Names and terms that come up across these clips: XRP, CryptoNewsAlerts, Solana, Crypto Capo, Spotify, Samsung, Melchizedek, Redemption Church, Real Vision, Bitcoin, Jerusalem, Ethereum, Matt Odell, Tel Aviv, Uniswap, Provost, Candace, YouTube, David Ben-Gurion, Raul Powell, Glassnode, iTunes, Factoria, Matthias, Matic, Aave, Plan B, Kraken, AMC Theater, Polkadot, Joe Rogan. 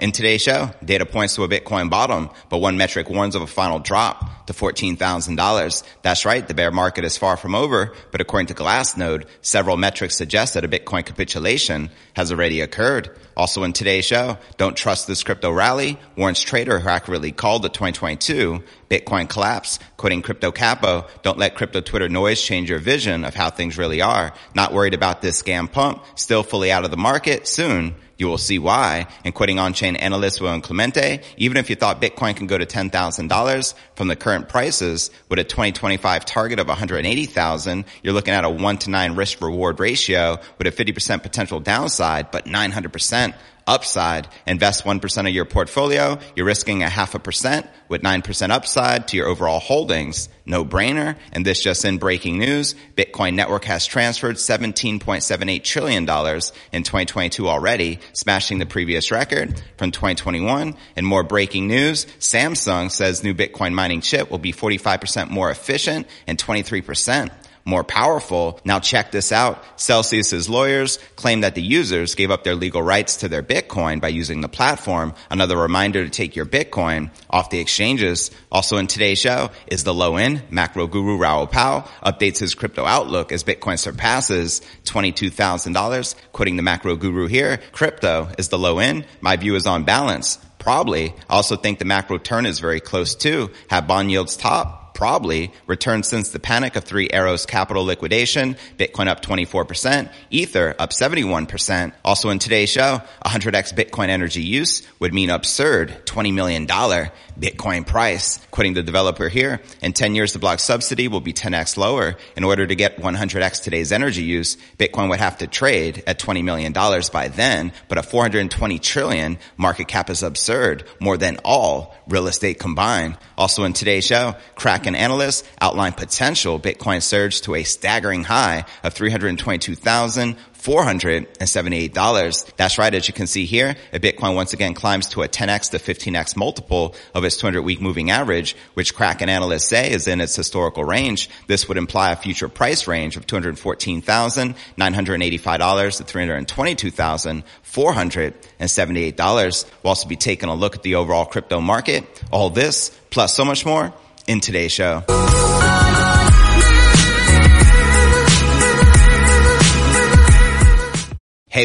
In today's show, data points to a Bitcoin bottom, but one metric warns of a final drop to $14,000. That's right, the bear market is far from over, but according to Glassnode, several metrics suggest that a Bitcoin capitulation has already occurred. Also in today's show, don't trust this crypto rally, warns trader who accurately called the 2022 Bitcoin collapse, quoting Crypto Capo, don't let crypto Twitter noise change your vision of how things really are. Not worried about this scam pump, still fully out of the market, soon you will see why. And quitting on-chain analyst Will and Clemente, even if you thought Bitcoin can go to $10,000 from the current prices with a 2025 target of $180,000, you're looking at a 1-to-9 risk-reward ratio with a 50% potential downside, but 900% upside. Invest 1% of your portfolio. You're risking 0.5% with 9% upside to your overall holdings. No brainer. And this just in, breaking news, Bitcoin Network has transferred $17.78 trillion in 2022 already, smashing the previous record from 2021. And more breaking news, Samsung says new Bitcoin mining chip will be 45% more efficient and 23% more powerful. Now check this out. Celsius's lawyers claim that the users gave up their legal rights to their Bitcoin by using the platform. Another reminder to take your Bitcoin off the exchanges. Also in today's show, is the low end. Macro guru Raul Powell updates his crypto outlook as Bitcoin surpasses $22,000. Quoting the macro guru here, crypto is the low end. My view is on balance. Probably. I also think the macro turn is very close too. Have bond yields top? Probably. Returned since the panic of Three Arrows Capital liquidation. Bitcoin up 24%. Ether up 71%. Also in today's show, 100x Bitcoin energy use would mean absurd $20 million Bitcoin price. Quoting the developer here, in 10 years the block subsidy will be 10x lower. In order to get 100x today's energy use, Bitcoin would have to trade at $20 million by then, but a $420 trillion market cap is absurd, more than all real estate combined. Also in today's show, Kraken analysts outline potential Bitcoin surge to a staggering high of $322,478. That's right, as you can see here, if Bitcoin once again climbs to a 10x to 15x multiple of its 200-week moving average, which Kraken analysts say is in its historical range, this would imply a future price range of $214,985 to $322,478. We'll also be taking a look at the overall crypto market. All this, plus so much more, in today's show. Hey,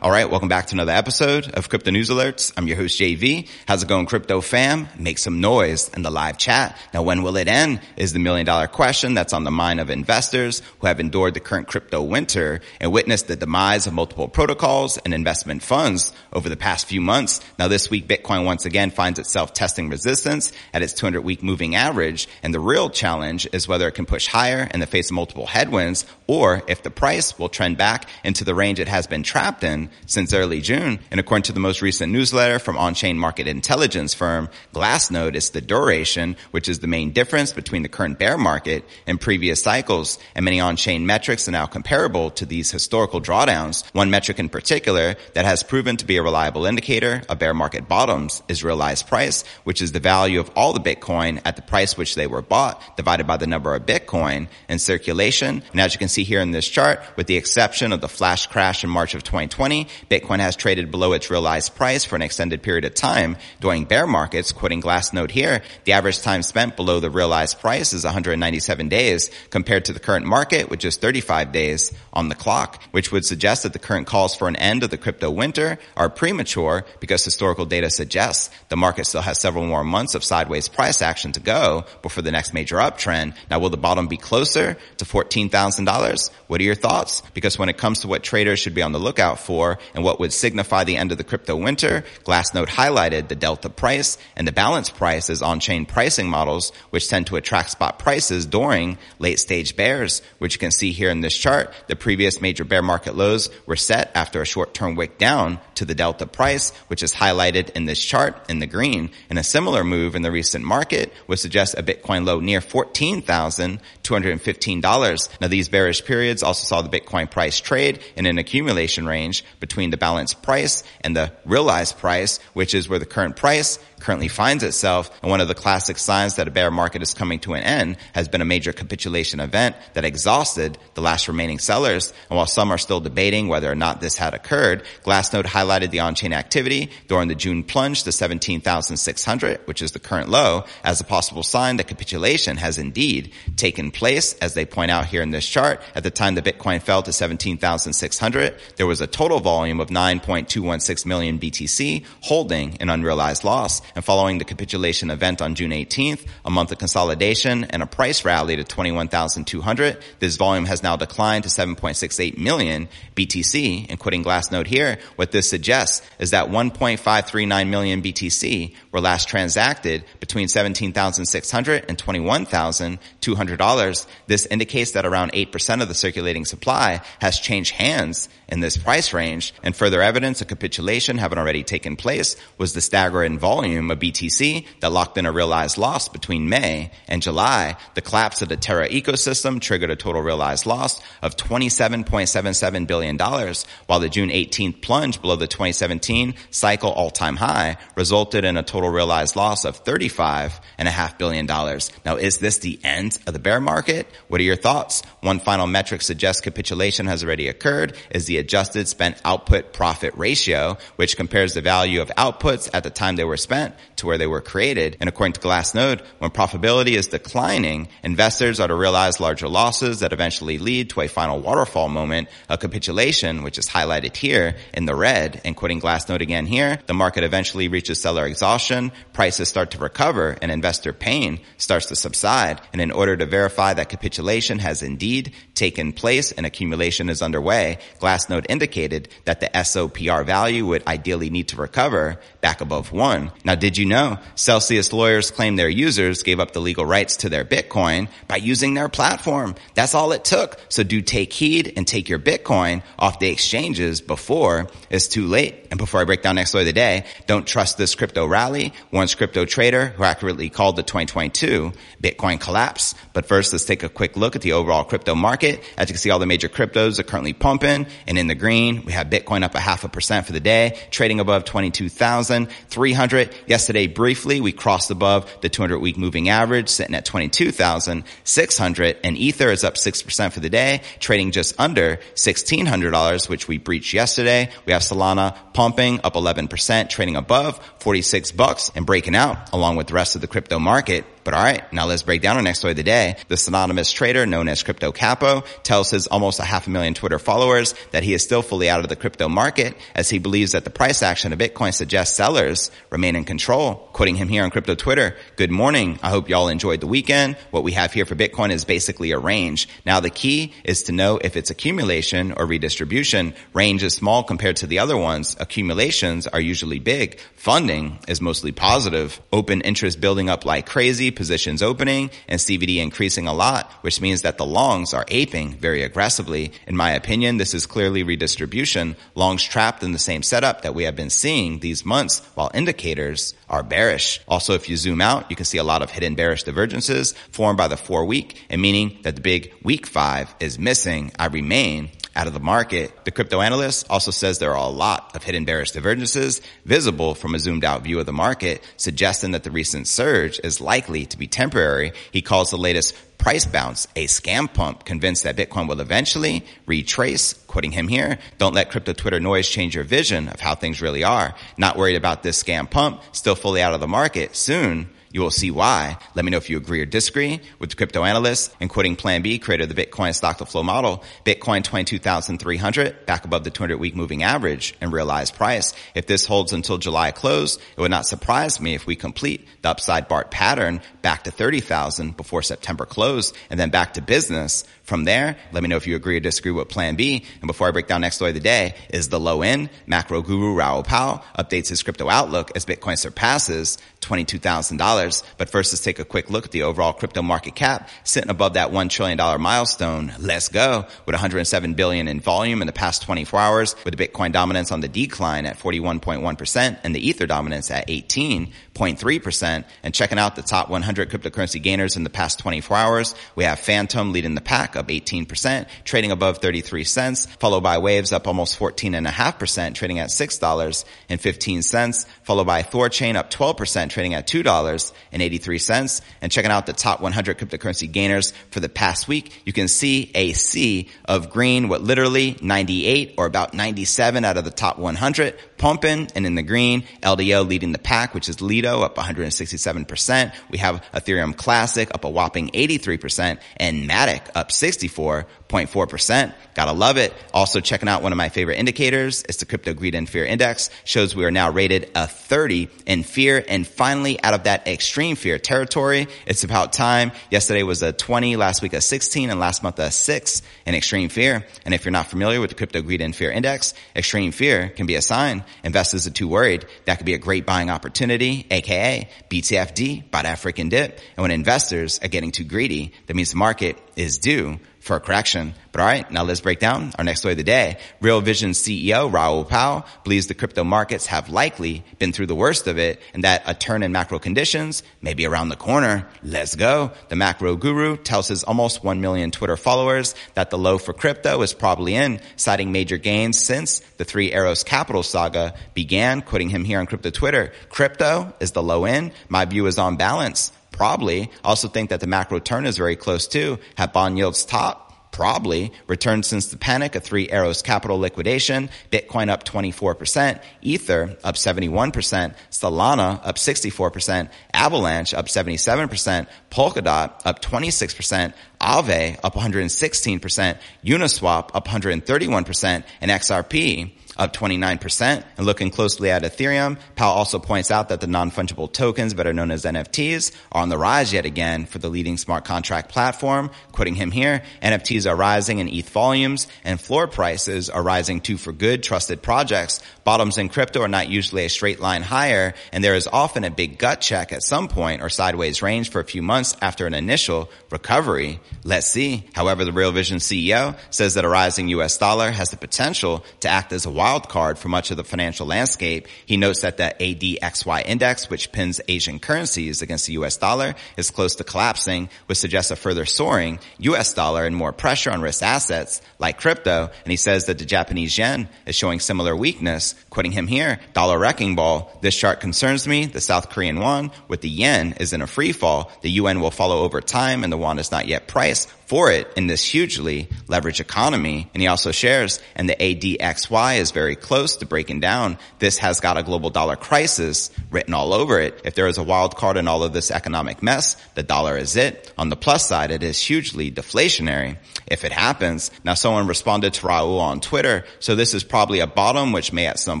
All right, welcome back to another episode of Crypto News Alerts. I'm your host, JV. How's it going, crypto fam? Make some noise in the live chat. Now, when will it end is the million-dollar question that's on the mind of investors who have endured the current crypto winter and witnessed the demise of multiple protocols and investment funds over the past few months. Now, this week, Bitcoin once again finds itself testing resistance at its 200-week moving average, and the real challenge is whether it can push higher in the face of multiple headwinds, or if the price will trend back into the range it has been trapped in since early June. And according to the most recent newsletter from on-chain market intelligence firm Glassnode, it's the duration, which is the main difference between the current bear market and previous cycles, and many on-chain metrics are now comparable to these historical drawdowns. One metric in particular that has proven to be a reliable indicator of bear market bottoms is realized price, which is the value of all the Bitcoin at the price which they were bought divided by the number of Bitcoin in circulation. And as you can see here in this chart, with the exception of the flash crash in March of 2020, Bitcoin has traded below its realized price for an extended period of time during bear markets. Quoting Glassnode here, the average time spent below the realized price is 197 days compared to the current market, which is 35 days on the clock, which would suggest that the current calls for an end of the crypto winter are premature because historical data suggests the market still has several more months of sideways price action to go before the next major uptrend. Now, will the bottom be closer to $14,000? What are your thoughts? Because when it comes to what traders should be on the lookout for and what would signify the end of the crypto winter, Glassnode highlighted the delta price and the balance price as on-chain pricing models, which tend to attract spot prices during late-stage bears, which you can see here in this chart. The previous major bear market lows were set after a short-term wick down to the delta price, which is highlighted in this chart in the green. And a similar move in the recent market would suggest a Bitcoin low near $14,215. Now, these bearish periods also saw the Bitcoin price trade in an accumulation range between the balanced price and the realized price, which is where the current price currently finds itself. And one of the classic signs that a bear market is coming to an end has been a major capitulation event that exhausted the last remaining sellers. And while some are still debating whether or not this had occurred, Glassnode highlighted the on-chain activity during the June plunge to 17,600, which is the current low, as a possible sign that capitulation has indeed taken place. As they point out here in this chart, at the time the Bitcoin fell to 17,600, there was a total volume of 9.216 million BTC holding an unrealized loss. And following the capitulation event on June 18th, a month of consolidation and a price rally to 21,200, this volume has now declined to 7.68 million BTC. And quoting Glassnode here, what this suggests is that 1.539 million BTC were last transacted between $17,600 and $21,200. This indicates that around 8% of the circulating supply has changed hands in this price range, and further evidence of capitulation having already taken place was the staggering volume of BTC that locked in a realized loss between May and July. The collapse of the Terra ecosystem triggered a total realized loss of $27.77 billion, while the June 18th plunge below the 2017 cycle all-time high resulted in a total realized loss of $35.5 billion. Now, is this the end of the bear market? What are your thoughts? One final metric suggests capitulation has already occurred is the adjusted spent output profit ratio, which compares the value of outputs at the time they were spent to where they were created. And according to Glassnode, when profitability is declining, investors are to realize larger losses that eventually lead to a final waterfall moment, a capitulation, which is highlighted here in the red. And quoting Glassnode again here, the market eventually reaches seller exhaustion, prices start to recover, and investor pain starts to subside. And in order to verify that capitulation has indeed taken place and accumulation is underway, Glassnode indicated that the SOPR value would ideally need to recover back above 1. Now, did you know Celsius lawyers claim their users gave up the legal rights to their Bitcoin by using their platform? That's all it took. So do take heed and take your Bitcoin off the exchanges before it's too late. And before I break down next story of the day, don't trust this crypto rally. One crypto trader who accurately called the 2022 Bitcoin collapse. But first, let's take a quick look at the overall crypto market. As you can see, all the major cryptos are currently pumping and in the green. We have Bitcoin up 0.5% for the day, trading above 22,300. Yesterday, briefly, we crossed above the 200-week moving average, sitting at 22,600. And Ether is up 6% for the day, trading just under $1,600, which we breached yesterday. We have Solana pumping up 11%, trading above $46 and breaking out along with the rest of the crypto market. But all right, now let's break down our next story of the day. The synonymous trader known as Crypto Capo tells his almost 500,000 Twitter followers that he is still fully out of the crypto market, as he believes that the price action of Bitcoin suggests sellers remain in control. Quoting him here on crypto Twitter, "Good morning. I hope y'all enjoyed the weekend. What we have here for Bitcoin is basically a range. Now the key is to know if it's accumulation or redistribution. Range is small compared to the other ones. Accumulations are usually big. Funding is mostly positive. Open interest building up like crazy. Positions opening and CVD increasing a lot, which means that the longs are aping very aggressively. In my opinion, this is clearly redistribution. Longs trapped in the same setup that we have been seeing these months while indicators are bearish." Also, if you zoom out, you can see a lot of hidden bearish divergences formed by the 4-week, and meaning that the big week 5 is missing. I remain out of the market. The crypto analyst also says there are a lot of hidden bearish divergences visible from a zoomed out view of the market, suggesting that the recent surge is likely to be temporary. He calls the latest price bounce a scam pump, convinced that Bitcoin will eventually retrace. Quoting him here, "Don't let crypto Twitter noise change your vision of how things really are. Not worried about this scam pump, still fully out of the market. Soon, you will see why. Let me know if you agree or disagree with the crypto analyst." And quoting Plan B, creator of the Bitcoin stock-to-flow model, "Bitcoin 22,300, back above the 200-week moving average and realized price. If this holds until July close, it would not surprise me if we complete the upside BART pattern back to 30,000 before September close, and then back to business from there. Let me know if you agree or disagree with Plan B." And before I break down next story of the day, is the low end. Macro guru Raul Powell updates his crypto outlook as Bitcoin surpasses $22,000. But first, let's take a quick look at the overall crypto market cap, sitting above that $1 trillion milestone. Let's go, with $107 billion in volume in the past 24 hours, with the Bitcoin dominance on the decline at 41.1% and the Ether dominance at 18.3%. And checking out the top 100 cryptocurrency gainers in the past 24 hours, we have Phantom leading the pack up 18%, trading above 33 cents, followed by Waves up almost 14.5%, trading at $6.15, followed by Thorchain up 12%, trading at $2.83. And checking out the top 100 cryptocurrency gainers for the past week, you can see a sea of green with literally 98 or about 97 out of the top 100 pumping and in the green. LDO leading the pack, which is Lido up 167%. We have Ethereum Classic up a whopping 83% and Matic up 64.4%. Gotta love it. Also checking out one of my favorite indicators. It's the Crypto Greed and Fear Index. Shows we are now rated a 30 in fear. And finally, out of that extreme fear territory, it's about time. Yesterday was a 20, last week a 16, and last month a 6 in extreme fear. And if you're not familiar with the Crypto Greed and Fear Index, extreme fear can be a sign investors are too worried. That could be a great buying opportunity, aka BTFD, buy that freaking dip. And when investors are getting too greedy, that means the market is due for a correction. But all right, now let's break down our next story of the day. Real Vision CEO Raul Powell believes the crypto markets have likely been through the worst of it and that a turn in macro conditions may be around the corner. Let's go. The macro guru tells his almost 1 million Twitter followers that the low for crypto is probably in, citing major gains since the Three Arrows Capital saga began. Quoting him here on crypto Twitter, "Crypto is the low end. My view is on balance. Probably. Also think that the macro turn is very close too. Have bond yields top? Probably. Returned since the panic of Three Arrows Capital liquidation. Bitcoin up 24%. Ether up 71%. Solana up 64%. Avalanche up 77%. Polkadot up 26%. Aave up 116%. Uniswap up 131%. And XRP up 29%. And looking closely at Ethereum, Powell also points out that the non-fungible tokens, better known as NFTs, are on the rise yet again for the leading smart contract platform. Quoting him here, NFTs are rising in ETH volumes and floor prices are rising too for good, trusted projects. Bottoms in crypto are not usually a straight line higher, and there is often a big gut check at some point or sideways range for a few months after an initial recovery. Let's see. However, the Real Vision CEO says that a rising US dollar has the potential to act as a wild card for much of the financial landscape. He notes that the ADXY index, which pins Asian currencies against the U.S. dollar, is close to collapsing, which suggests a further soaring U.S. dollar and more pressure on risk assets like crypto. And he says that the Japanese yen is showing similar weakness. Quoting him here, "Dollar wrecking ball. This chart concerns me. The South Korean won with the yen is in a free fall. The UN will follow over time and the won is not yet priced for it in this hugely leveraged economy." And he also shares, "And the ADXY is very close to breaking down. This has got a global dollar crisis written all over it. If there is a wild card in all of this economic mess, the dollar is it. On the plus side, it is hugely deflationary if it happens." Now, someone responded to Raul on Twitter, "So this is probably a bottom, which may at some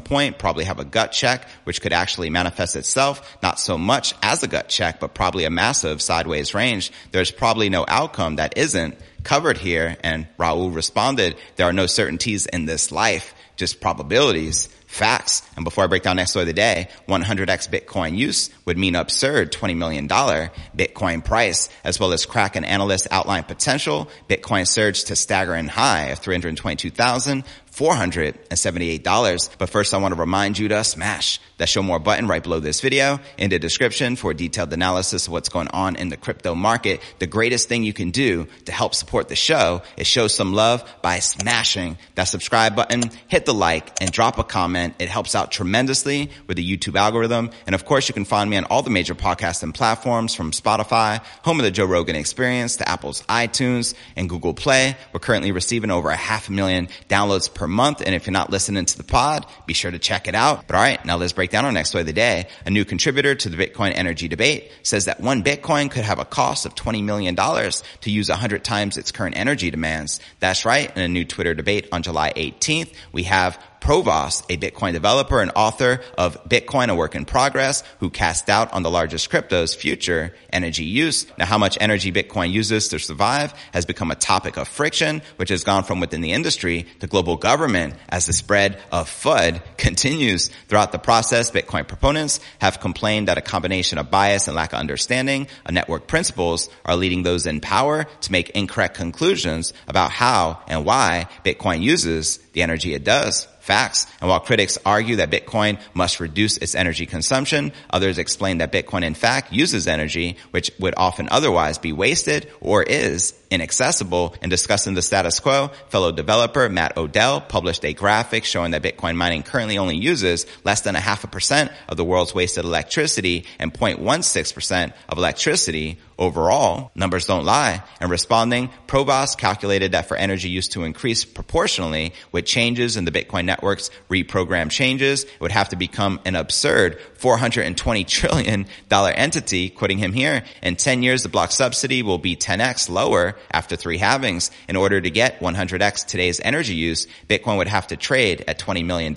point probably have a gut check, which could actually manifest itself, not so much as a gut check, but probably a massive sideways range. There's probably no outcome that isn't covered here." And Raul responded, "There are no certainties in this life, just probabilities, facts." And before I break down next story of the day, 100x Bitcoin use would mean absurd $20 million Bitcoin price, as well as Kraken analysts outline potential Bitcoin surge to staggering high of $322,478. But first, I want to remind you to smash that show more button right below this video in the description for a detailed analysis of what's going on in the crypto market. The greatest thing you can do to help support the show is show some love by smashing that subscribe button, hit the like, and drop a comment. It helps out tremendously with the YouTube algorithm. And of course, you can find me on all the major podcasts and platforms, from Spotify, home of the Joe Rogan Experience, to Apple's iTunes and Google Play. We're currently receiving over 500,000 downloads per month. And if you're not listening to the pod, be sure to check it out. But all right, now let's break down our next story of the day. A new contributor to the Bitcoin energy debate says that one Bitcoin could have a cost of $20 million to use 100 times its current energy demands. That's right. In a new Twitter debate on July 18th, we have Provost, a Bitcoin developer and author of Bitcoin, A Work in Progress, who cast doubt on the largest crypto's future energy use. Now, how much energy Bitcoin uses to survive has become a topic of friction, which has gone from within the industry to global government as the spread of FUD continues. Throughout the process, Bitcoin proponents have complained that a combination of bias and lack of understanding of network principles are leading those in power to make incorrect conclusions about how and why Bitcoin uses the energy it does. Facts. And while critics argue that Bitcoin must reduce its energy consumption, others explain that Bitcoin in fact uses energy, which would often otherwise be wasted or is inaccessible. In discussing the status quo, fellow developer Matt Odell published a graphic showing that Bitcoin mining currently only uses less than 0.5% of the world's wasted electricity and 0.16% of electricity overall. Numbers don't lie. In responding, Provost calculated that for energy use to increase proportionally with changes in the Bitcoin network's reprogram changes, it would have to become an absurd $420 trillion entity. Quoting him here, in 10 years, the block subsidy will be 10x lower after 3 halvings. In order to get 100x today's energy use, Bitcoin would have to trade at $20 million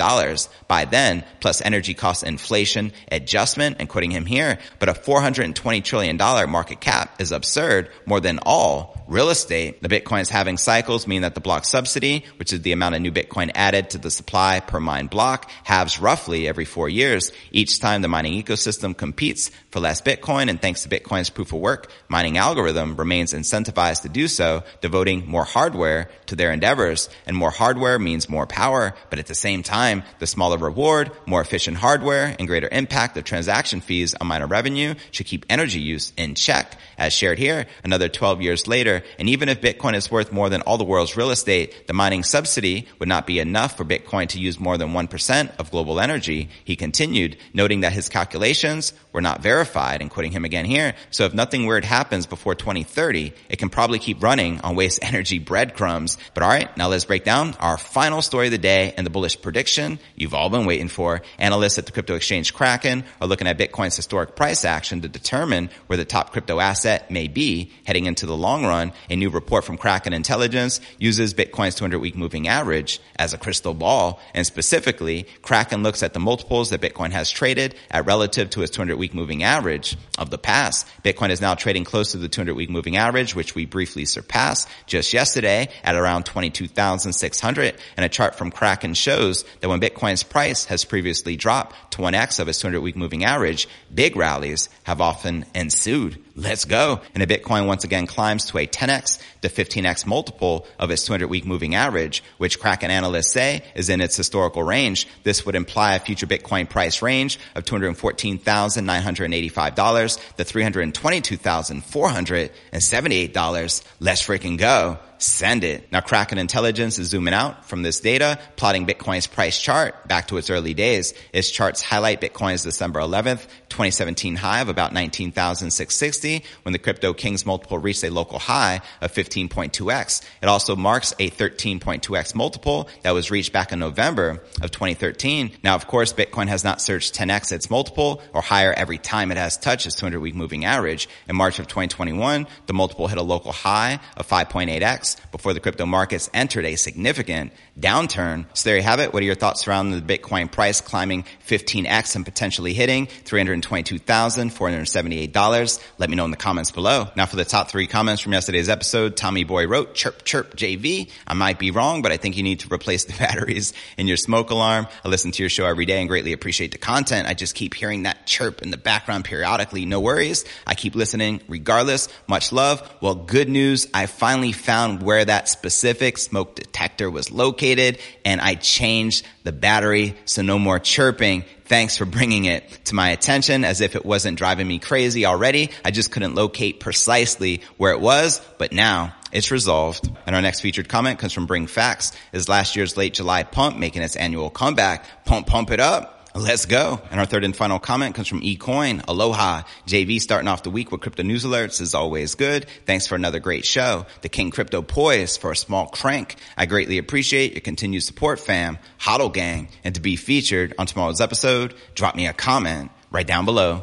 by then, plus energy cost inflation adjustment. And quoting him here, but a $420 trillion market cap is absurd, more than all real estate. The Bitcoin's halving cycles mean that the block subsidy, which is the amount of new Bitcoin added to the supply per mined block, halves roughly every 4 years. Each time the mining ecosystem competes for less Bitcoin, and thanks to Bitcoin's proof of work mining algorithm, remains incentivized to do so, devoting more hardware to their endeavors. And more hardware means more power, but at the same time, the smaller reward, more efficient hardware, and greater impact of transaction fees on miner revenue should keep energy use in check. As shared here, another 12 years later, and even if Bitcoin is worth more than all the world's real estate, the mining subsidy would not be enough for Bitcoin to use more than 1% of global energy. He continued, noting that his calculations were not verified, and quoting him again here, so if nothing weird happens before 2030, it can probably keep running on waste energy breadcrumbs. But all right, now let's break down our final story of the day and the bullish prediction you've all been waiting for. Analysts at the crypto exchange Kraken are looking at Bitcoin's historic price action to determine where the top crypto asset may be heading into the long run. A new report from Kraken Intelligence uses Bitcoin's 200-week moving average as a crystal ball, and specifically, Kraken looks at the multiples that Bitcoin has traded at relative to its 200-week moving average of the past. Bitcoin is now trading close to the 200-week moving average, which we briefly surpassed just yesterday at around 22,600, and a chart from Kraken shows that when Bitcoin's price has previously dropped to 1x of its 200-week moving average, big rallies have often ensued. Let's go. And the Bitcoin once again climbs to a 10x to 15x multiple of its 200-week moving average, which Kraken analysts say is in its historical range. This would imply a future Bitcoin price range of $214,985 to $322,478. Let's freaking go. Send it. Now, Kraken Intelligence is zooming out from this data, plotting Bitcoin's price chart back to its early days. Its charts highlight Bitcoin's December 11th, 2017 high of about 19,660 when the crypto king's multiple reached a local high of 15.2x. It also marks a 13.2x multiple that was reached back in November of 2013. Now, of course, Bitcoin has not surged 10x its multiple or higher every time it has touched its 200-week moving average. In March of 2021, the multiple hit a local high of 5.8x. before the crypto markets entered a significant downturn. So there you have it. What are your thoughts surrounding the Bitcoin price climbing 15x and potentially hitting $322,478? Let me know in the comments below. Now for the top 3 comments from yesterday's episode, Tommy Boy wrote, "Chirp, chirp, JV. I might be wrong, but I think you need to replace the batteries in your smoke alarm. I listen to your show every day and greatly appreciate the content. I just keep hearing that chirp in the background periodically. No worries. I keep listening regardless. Much love." Well, good news. I finally found where that specific smoke detector was located, and I changed the battery, so no more chirping. Thanks for bringing it to my attention. As if it wasn't driving me crazy already, I just couldn't locate precisely where it was, but now it's resolved. And our next featured comment comes from Bring Facts. Is last year's late July pump making its annual comeback? Pump it up. Let's go. And our third and final comment comes from eCoin. Aloha. JV starting off the week with Crypto News Alerts is always good. Thanks for another great show. The King Crypto Poise for a small crank. I greatly appreciate your continued support, fam. Hodl gang. And to be featured on tomorrow's episode, drop me a comment right down below.